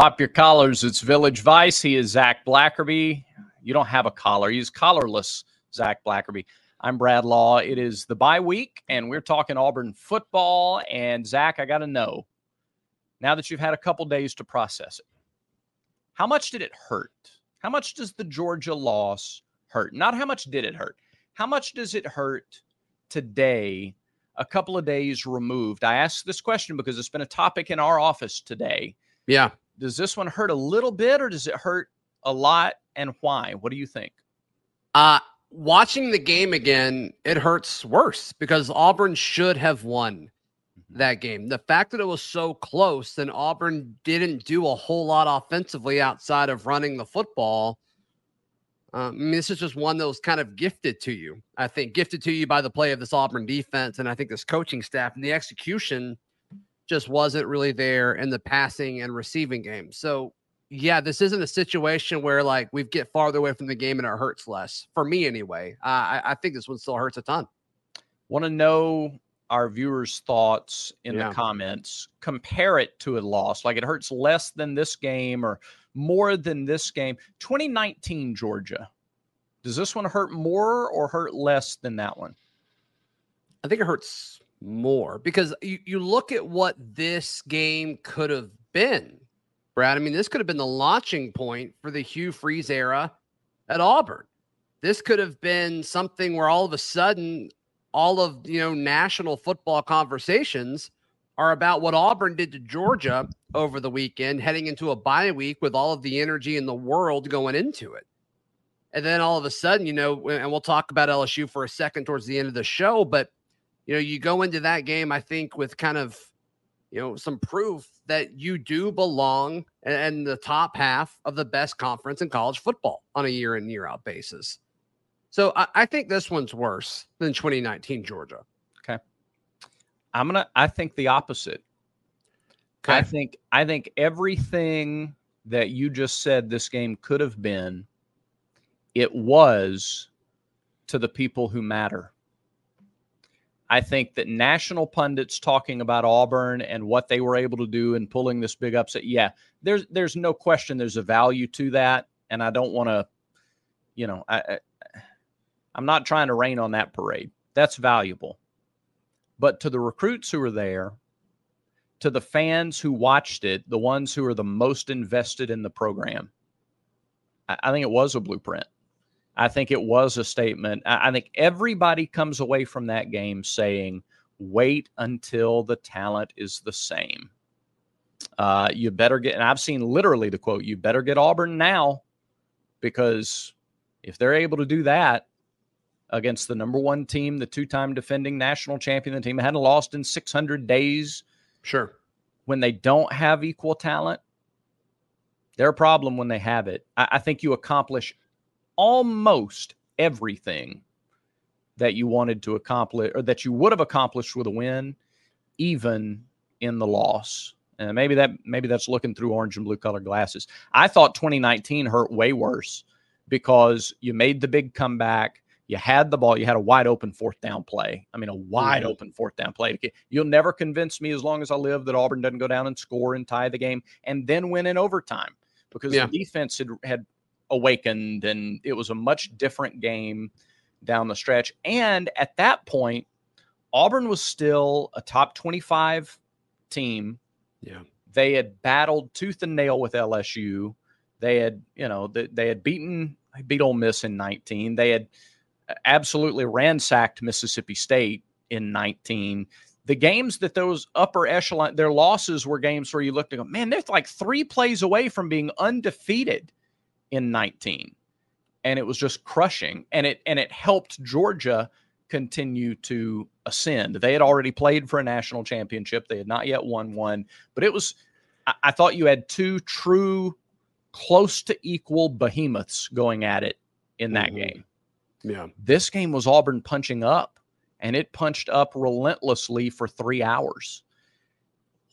Pop your collars. It's Village Vice. He is Zach Blackerby. You don't have a collar. He's collarless, Zach Blackerby. I'm Brad Law. It is the bye week, and we're talking Auburn football. And, Zach, I got to know, now that you've had a couple days to process it, how much did it hurt? How much does the Georgia loss hurt? Not how much did it hurt. How much does it hurt today, a couple of days removed? I asked this question because it's been a topic in our office today. Yeah. Does this one hurt a little bit, or does it hurt a lot, and why? What do you think? Watching the game again, it hurts worse because Auburn should have won that game. The fact that it was so close and Auburn didn't do a whole lot offensively outside of running the football, I mean, this is just one that was kind of gifted to you, I think, gifted to you by the play of this Auburn defense. And I think this coaching staff and the execution just wasn't really there in the passing and receiving game. So, yeah, this isn't a situation where, like, we get farther away from the game and it hurts less. For me, anyway. I think this one still hurts a ton. Want to know our viewers' thoughts in the comments. Compare it to a loss. Like, it hurts less than this game or more than this game. 2019 Georgia. Does this one hurt more or hurt less than that one? I think it hurts more because you look at what this game could have been, Brad. I mean, this could have been the launching point for the Hugh Freeze era at Auburn. This could have been something where all of a sudden all of, national football conversations are about what Auburn did to Georgia over the weekend, heading into a bye week with all of the energy in the world going into it. And then all of a sudden, and we'll talk about LSU for a second towards the end of the show, but, you go into that game, I think, with kind of, some proof that you do belong in the top half of the best conference in college football on a year-in, year-out basis. So I think this one's worse than 2019 Georgia. Okay. I think the opposite. Okay. I think everything that you just said this game could have been, it was to the people who matter. I think that national pundits talking about Auburn and what they were able to do and pulling this big upset, there's no question there's a value to that. And I don't want to, I'm not trying to rain on that parade. That's valuable. But to the recruits who are there, to the fans who watched it, the ones who are the most invested in the program, I think it was a blueprint. I think it was a statement. I think everybody comes away from that game saying, wait until the talent is the same. You better get, and I've seen literally the quote, you better get Auburn now, because if they're able to do that against the number one team, the two-time defending national champion, the team that hadn't lost in 600 days. Sure. When they don't have equal talent, they're a problem when they have it. I think you accomplish almost everything that you wanted to accomplish or that you would have accomplished with a win, even in the loss. And maybe that's looking through orange and blue color glasses. I thought 2019 hurt way worse because you made the big comeback. You had the ball. You had a wide open fourth down play. I mean, a wide open fourth down play. You'll never convince me as long as I live that Auburn doesn't go down and score and tie the game and then win in overtime, because the defense had awakened and it was a much different game down the stretch. And at that point, Auburn was still a top 25 team. Yeah. They had battled tooth and nail with LSU. They had, they beat Ole Miss in 19. They had absolutely ransacked Mississippi State in 19. The games that those upper echelon, their losses were games where you looked and go, man, they're like 3 plays away from being undefeated in 19. And it was just crushing. And it helped Georgia continue to ascend. They had already played for a national championship. They had not yet won one, but it was, I thought you had 2 true close to equal behemoths going at it in that game. Yeah, this game was Auburn punching up, and it punched up relentlessly for 3 hours.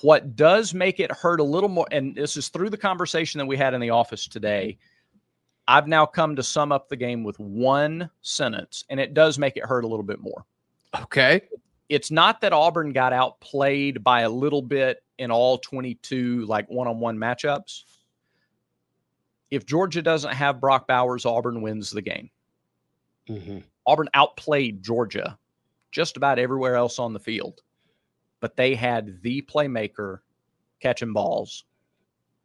What does make it hurt a little more, and this is through the conversation that we had in the office today, I've now come to sum up the game with one sentence, and it does make it hurt a little bit more. Okay. it's not that Auburn got outplayed by a little bit in all 22 like one-on-one matchups. If Georgia doesn't have Brock Bowers, Auburn wins the game. Mm-hmm. Auburn outplayed Georgia just about everywhere else on the field, but they had the playmaker catching balls,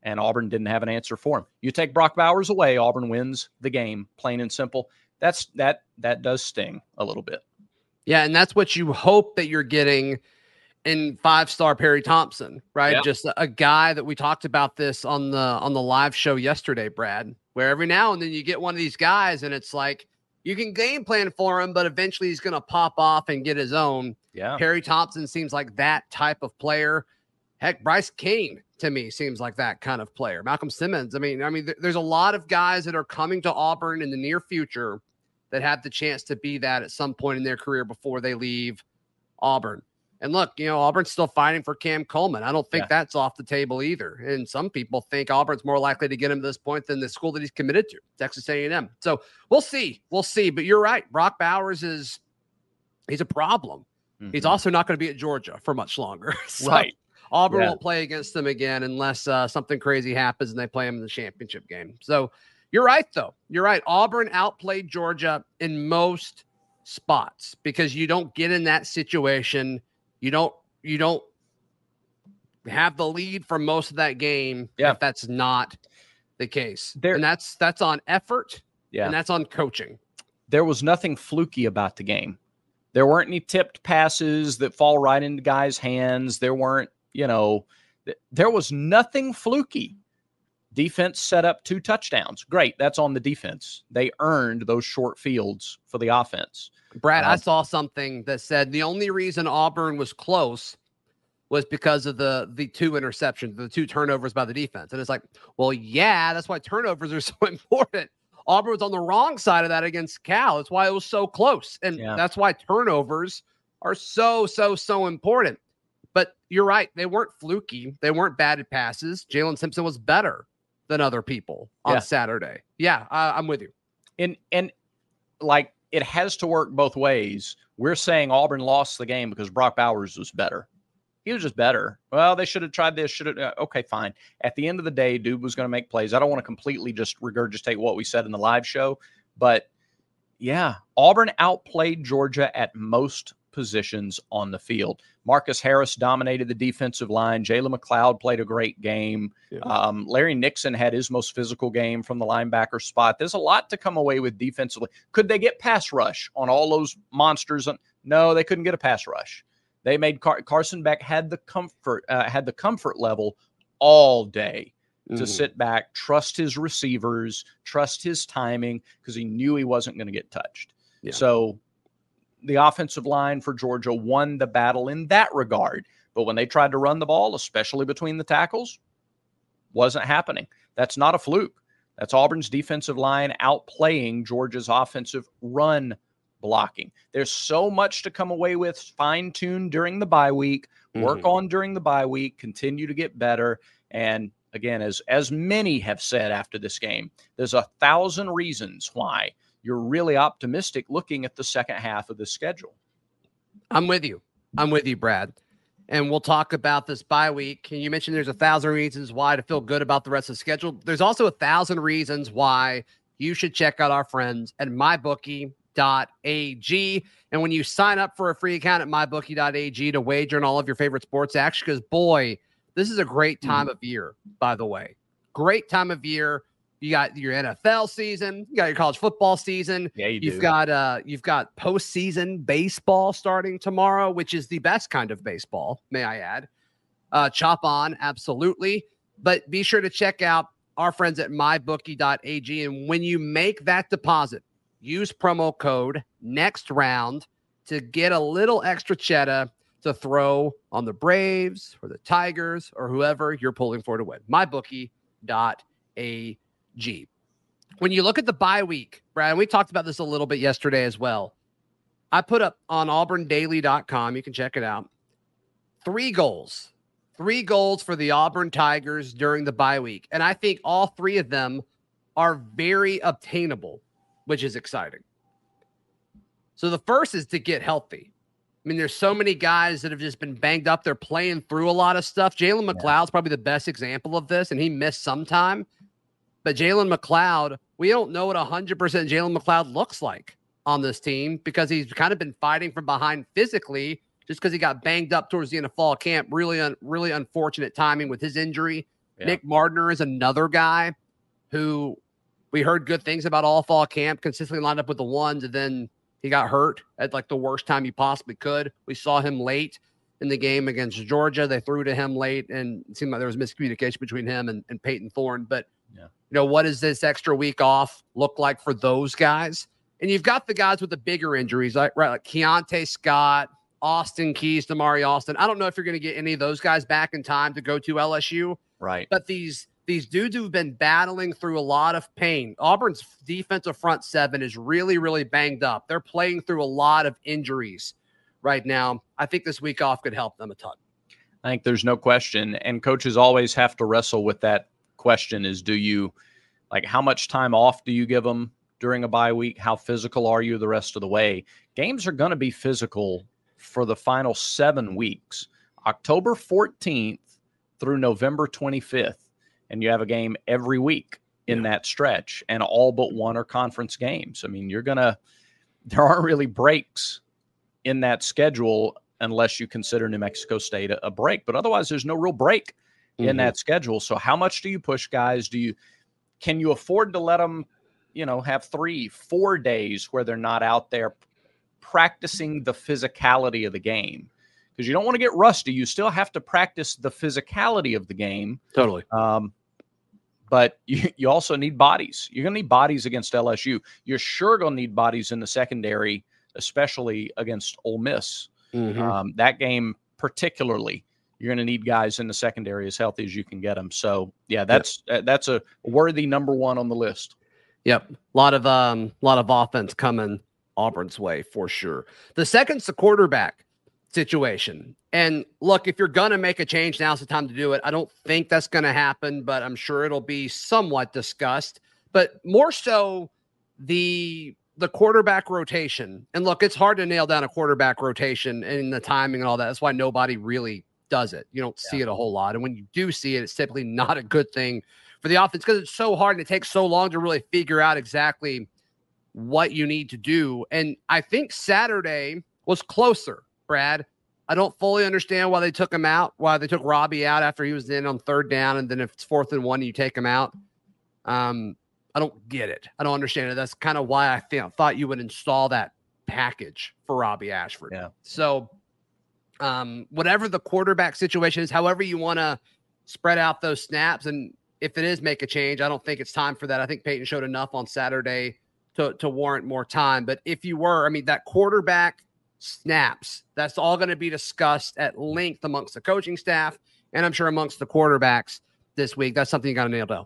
and Auburn didn't have an answer for him. You take Brock Bowers away, Auburn wins the game, plain and simple. That does sting a little bit. Yeah, and that's what you hope that you're getting in five-star Perry Thompson, right? Yep. Just a guy that we talked about this on the live show yesterday, Brad, where every now and then you get one of these guys and it's like you can game plan for him, but eventually he's going to pop off and get his own. Yeah. Perry Thompson seems like that type of player. Heck, Bryce King, to me, seems like that kind of player. Malcolm Simmons. I mean, there's a lot of guys that are coming to Auburn in the near future that have the chance to be that at some point in their career before they leave Auburn. And look, you know, Auburn's still fighting for Cam Coleman. I don't think that's off the table either. And some people think Auburn's more likely to get him to this point than the school that he's committed to, Texas A&M. So we'll see. But you're right. Brock Bowers he's a problem. Mm-hmm. He's also not going to be at Georgia for much longer. So right. Auburn won't play against them again unless something crazy happens and they play him in the championship game. So you're right, though. You're right. Auburn outplayed Georgia in most spots because you don't get in that situation. You don't have the lead for most of that game if that's not the case. And that's on effort and that's on coaching. There was nothing fluky about the game. There weren't any tipped passes that fall right into guys' hands. There weren't, there was nothing fluky. Defense set up 2 touchdowns. Great. That's on the defense. They earned those short fields for the offense. Brad, I saw something that said the only reason Auburn was close was because of the 2 interceptions, the 2 turnovers by the defense. And it's like, well, yeah, that's why turnovers are so important. Auburn was on the wrong side of that against Cal. That's why it was so close. And that's why turnovers are so, so, so important. But you're right. They weren't fluky. They weren't batted passes. Jaylen Simpson was better than other people on Saturday. Yeah, I'm with you. And like, it has to work both ways. We're saying Auburn lost the game because Brock Bowers was better. He was just better. Well, they should have tried this. Okay, fine. At the end of the day, dude was going to make plays. I don't want to completely just regurgitate what we said in the live show, but Auburn outplayed Georgia at most positions on the field. Marcus Harris dominated the defensive line. Jalen McLeod played a great game. Yeah. Larry Nixon had his most physical game from the linebacker spot. There's a lot to come away with defensively. Could they get pass rush on all those monsters? No, they couldn't get a pass rush. They made Carson Beck had the comfort level all day to sit back, trust his receivers, trust his timing, because he knew he wasn't going to get touched. Yeah. So the offensive line for Georgia won the battle in that regard. But when they tried to run the ball, especially between the tackles, wasn't happening. That's not a fluke. That's Auburn's defensive line outplaying Georgia's offensive run blocking. There's so much to come away with. Fine-tune during the bye week, work on during the bye week, continue to get better. And again, as many have said after this game, there's 1,000 reasons why you're really optimistic looking at the second half of the schedule. I'm with you, Brad. And we'll talk about this bye week. And you mentioned there's 1,000 reasons why to feel good about the rest of the schedule. There's also 1,000 reasons why you should check out our friends at mybookie.ag. And when you sign up for a free account at mybookie.ag to wager on all of your favorite sports action, because boy, this is a great time of year, by the way. Great time of year. You got your NFL season. You got your college football season. Yeah, you've got postseason baseball starting tomorrow, which is the best kind of baseball, may I add. Chop on, absolutely. But be sure to check out our friends at mybookie.ag. And when you make that deposit, use promo code NEXTROUND to get a little extra cheddar to throw on the Braves or the Tigers or whoever you're pulling for to win. Mybookie.ag. When you look at the bye week, Brad, and we talked about this a little bit yesterday as well. I put up on auburndaily.com, you can check it out, 3 goals for the Auburn Tigers during the bye week. And I think all 3 of them are very obtainable, which is exciting. So the first is to get healthy. I mean, there's so many guys that have just been banged up. They're playing through a lot of stuff. Jalen McLeod's probably the best example of this, and he missed some time. But Jalen McLeod, we don't know what 100% Jalen McLeod looks like on this team because he's kind of been fighting from behind physically just because he got banged up towards the end of fall camp. Really unfortunate timing with his injury. Yeah. Nick Mardner is another guy who we heard good things about all fall camp, consistently lined up with the ones, and then he got hurt at like the worst time you possibly could. We saw him late in the game against Georgia. They threw to him late, and it seemed like there was miscommunication between him and Peyton Thorne. But, you know, what does this extra week off look like for those guys? And you've got the guys with the bigger injuries, like Keontae Scott, Austin Keys, Damari Austin. I don't know if you're going to get any of those guys back in time to go to LSU. Right. But these dudes who've been battling through a lot of pain. Auburn's defensive front seven is really, really banged up. They're playing through a lot of injuries right now. I think this week off could help them a ton. I think there's no question. And coaches always have to wrestle with that question is, do you, like, how much time off do you give them during a bye week? How physical are you the rest of the way? Games are going to be physical for the final 7 weeks, October 14th through November 25th. And you have a game every week in that stretch, and all but one are conference games. I mean, there aren't really breaks in that schedule unless you consider New Mexico State a break, but otherwise there's no real break in that schedule. So how much do you push guys? Can you afford to let them, have 3-4 days where they're not out there practicing the physicality of the game? Because you don't want to get rusty. You still have to practice the physicality of the game. Totally. But you also need bodies. You're going to need bodies against LSU. You're sure going to need bodies in the secondary, especially against Ole Miss. Mm-hmm. That game particularly, you're going to need guys in the secondary as healthy as you can get them. So, yeah, that's a worthy number one on the list. Yep. A lot of offense coming Auburn's way for sure. The second's the quarterback situation. And look, if you're going to make a change, now's the time to do it. I don't think that's going to happen, but I'm sure it'll be somewhat discussed. But more so the quarterback rotation. And look, it's hard to nail down a quarterback rotation and the timing and all that. That's why nobody really does it. You don't see it a whole lot. And when you do see it, it's typically not a good thing for the offense because it's so hard and it takes so long to really figure out exactly what you need to do. And I think Saturday was closer. Brad, I don't fully understand why they took him out, why they took Robbie out after he was in on third down, and then if it's 4th and 1, you take him out. I don't get it. I don't understand it. That's kind of why I thought you would install that package for Robbie Ashford. Yeah. So whatever the quarterback situation is, however you want to spread out those snaps, and if it is make a change, I don't think it's time for that. I think Peyton showed enough on Saturday to warrant more time. But if you were, I mean, that quarterback snaps, that's all going to be discussed at length amongst the coaching staff and I'm sure amongst the quarterbacks this week. That's something you got to nail down.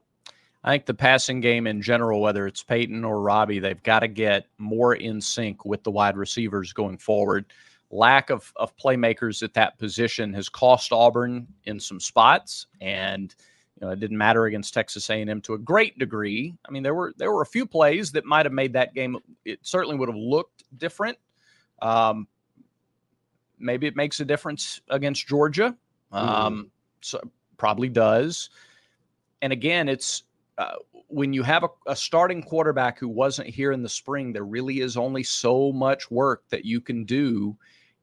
I think the passing game in general, whether it's Peyton or Robbie, they've got to get more in sync with the wide receivers going forward. Lack of playmakers at that position has cost Auburn in some spots, and it didn't matter against Texas A&M to a great degree. I mean, there were a few plays that might have made that game. It certainly would have looked different. Maybe it makes a difference against Georgia. So probably does. And again, it's when you have a starting quarterback who wasn't here in the spring, there really is only so much work that you can do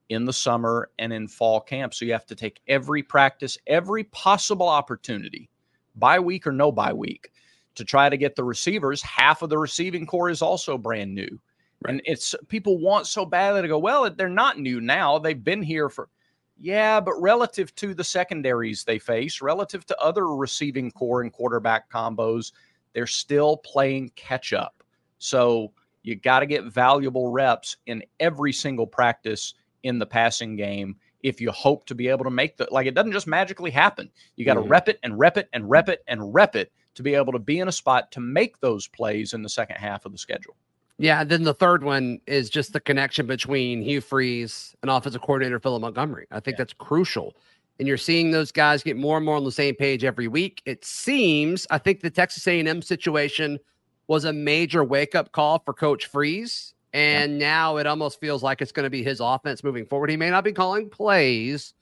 in the summer and in fall camp. So you have to take every practice, every possible opportunity, bye week or no bye week, to try to get the receivers. Half of the receiving core is also brand new. Right. And it's people want so badly to go, well, they're not new now. They've been here for, but relative to the secondaries they face, relative to other receiving core and quarterback combos, they're still playing catch up. So you got to get valuable reps in every single practice in the passing game if you hope to be able to make it doesn't just magically happen. You got to rep it and rep it and rep it and rep it to be able to be in a spot to make those plays in the second half of the schedule. Yeah, and then the third one is just the connection between Hugh Freeze and offensive coordinator Phillip Montgomery. I think that's crucial. And you're seeing those guys get more and more on the same page every week. It seems, I think the Texas A&M situation was a major wake-up call for Coach Freeze And now it almost feels like it's going to be his offense moving forward. He may not be calling plays,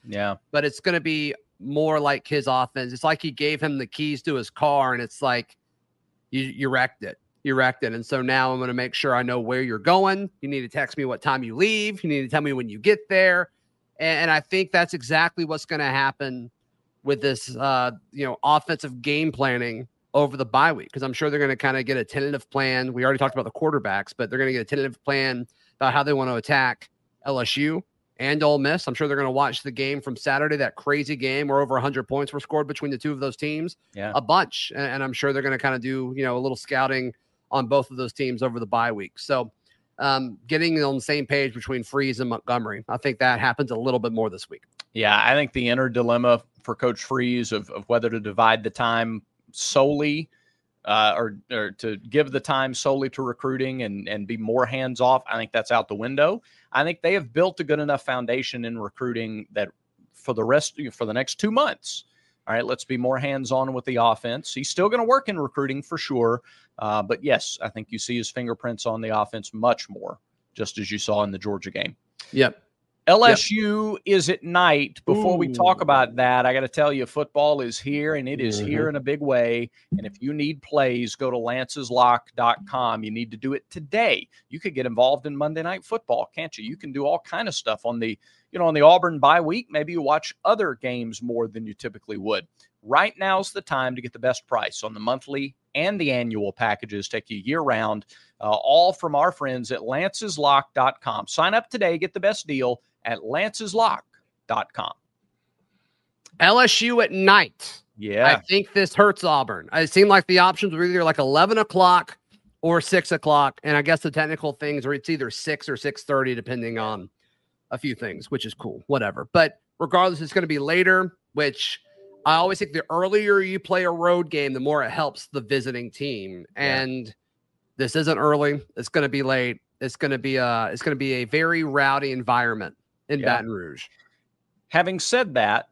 but it's going to be more like his offense. It's like he gave him the keys to his car, and it's like, you wrecked it. You wrecked it. And so now I'm going to make sure I know where you're going. You need to text me what time you leave. You need to tell me when you get there. And I think that's exactly what's going to happen with this offensive game planning over the bye week, because I'm sure they're going to kind of get a tentative plan. We already talked about the quarterbacks, but they're going to get a tentative plan about how they want to attack LSU and Ole Miss. I'm sure they're going to watch the game from Saturday, that crazy game where over 100 points were scored between the two of those teams, a bunch. And I'm sure they're going to kind of do a little scouting on both of those teams over the bye week. So getting on the same page between Freeze and Montgomery, I think that happens a little bit more this week. Yeah, I think the inner dilemma for Coach Freeze of whether to divide the time solely or to give the time solely to recruiting and be more hands-off, I think that's out the window. I think they have built a good enough foundation in recruiting that for the next 2 months, all right, let's be more hands-on with the offense. He's still going to work in recruiting for sure. But yes, I think you see his fingerprints on the offense much more, just as you saw in the Georgia game. Yep. LSU is at night. Before we talk about that, I got to tell you, football is here, and it is here in a big way. And if you need plays, go to lanceslock.com. You need to do it today. You could get involved in Monday Night Football, can't you? You can do all kind of stuff on the, on the Auburn bye week. Maybe you watch other games more than you typically would. Right now's the time to get the best price on the monthly and the annual packages. Take you year-round, all from our friends at lanceslock.com. Sign up today. Get the best deal at lanceslock.com. LSU at night. Yeah. I think this hurts Auburn. It seemed like the options were either like 11 o'clock or 6 o'clock, and I guess the technical things are it's either 6 or 6:30, depending on a few things, which is cool, whatever. But regardless, it's going to be later, which I always think the earlier you play a road game, the more it helps the visiting team. And this isn't early. It's going to be late. It's going to be a very rowdy environment in Baton Rouge. Having said that,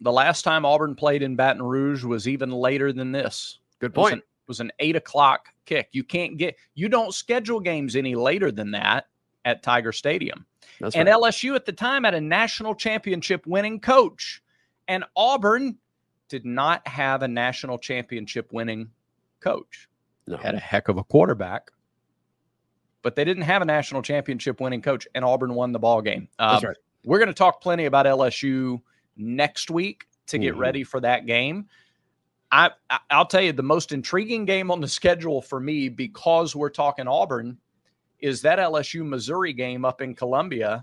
the last time Auburn played in Baton Rouge was even later than this. Good point. It was an 8 o'clock kick. You don't schedule games any later than that at Tiger Stadium. That's right. And LSU at the time had a national championship winning coach, and Auburn did not have a national championship winning coach. No. Had a heck of a quarterback, but they didn't have a national championship winning coach, and Auburn won the ball game. That's right. We're going to talk plenty about LSU next week to get ready for that game. I'll tell you, the most intriguing game on the schedule for me, because we're talking Auburn, is that LSU-Missouri game up in Columbia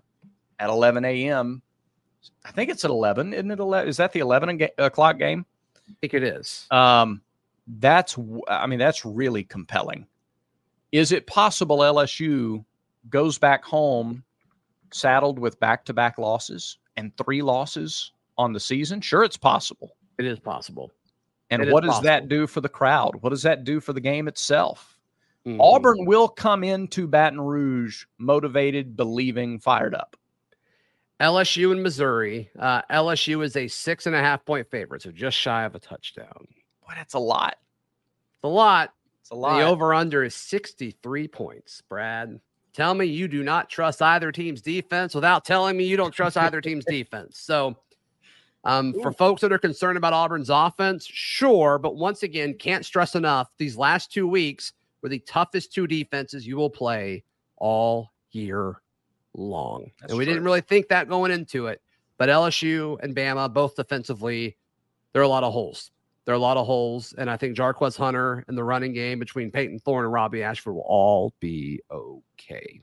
at 11 a.m. I think it's at 11, isn't it? 11? Is that the 11 o'clock game? I think it is. That's really compelling. Is it possible LSU goes back home saddled with back-to-back losses and 3 losses on the season? Sure, it's possible. It is possible. And what does that do for the crowd? What does that do for the game itself? Mm-hmm. Auburn will come into Baton Rouge motivated, believing, fired up. LSU and Missouri. LSU is a 6.5-point favorite, so just shy of a touchdown. Boy, that's a lot. It's a lot. It's a lot. The over-under is 63 points, Brad. Tell me you do not trust either team's defense without telling me you don't trust either team's defense. So for folks that are concerned about Auburn's offense, sure, but once again, can't stress enough, these last 2 weeks were the toughest 2 defenses you will play all year long. That's and we didn't really think that going into it, but LSU and Bama, both defensively, there are a lot of holes. And I think Jarquez Hunter and the running game between Peyton Thorne and Robbie Ashford will all be okay.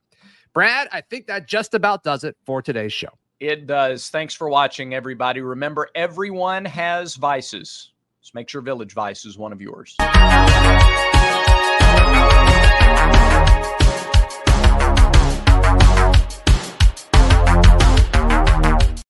Brad, I think that just about does it for today's show. It does. Thanks for watching, everybody. Remember, everyone has vices. So make sure Village Vice is one of yours.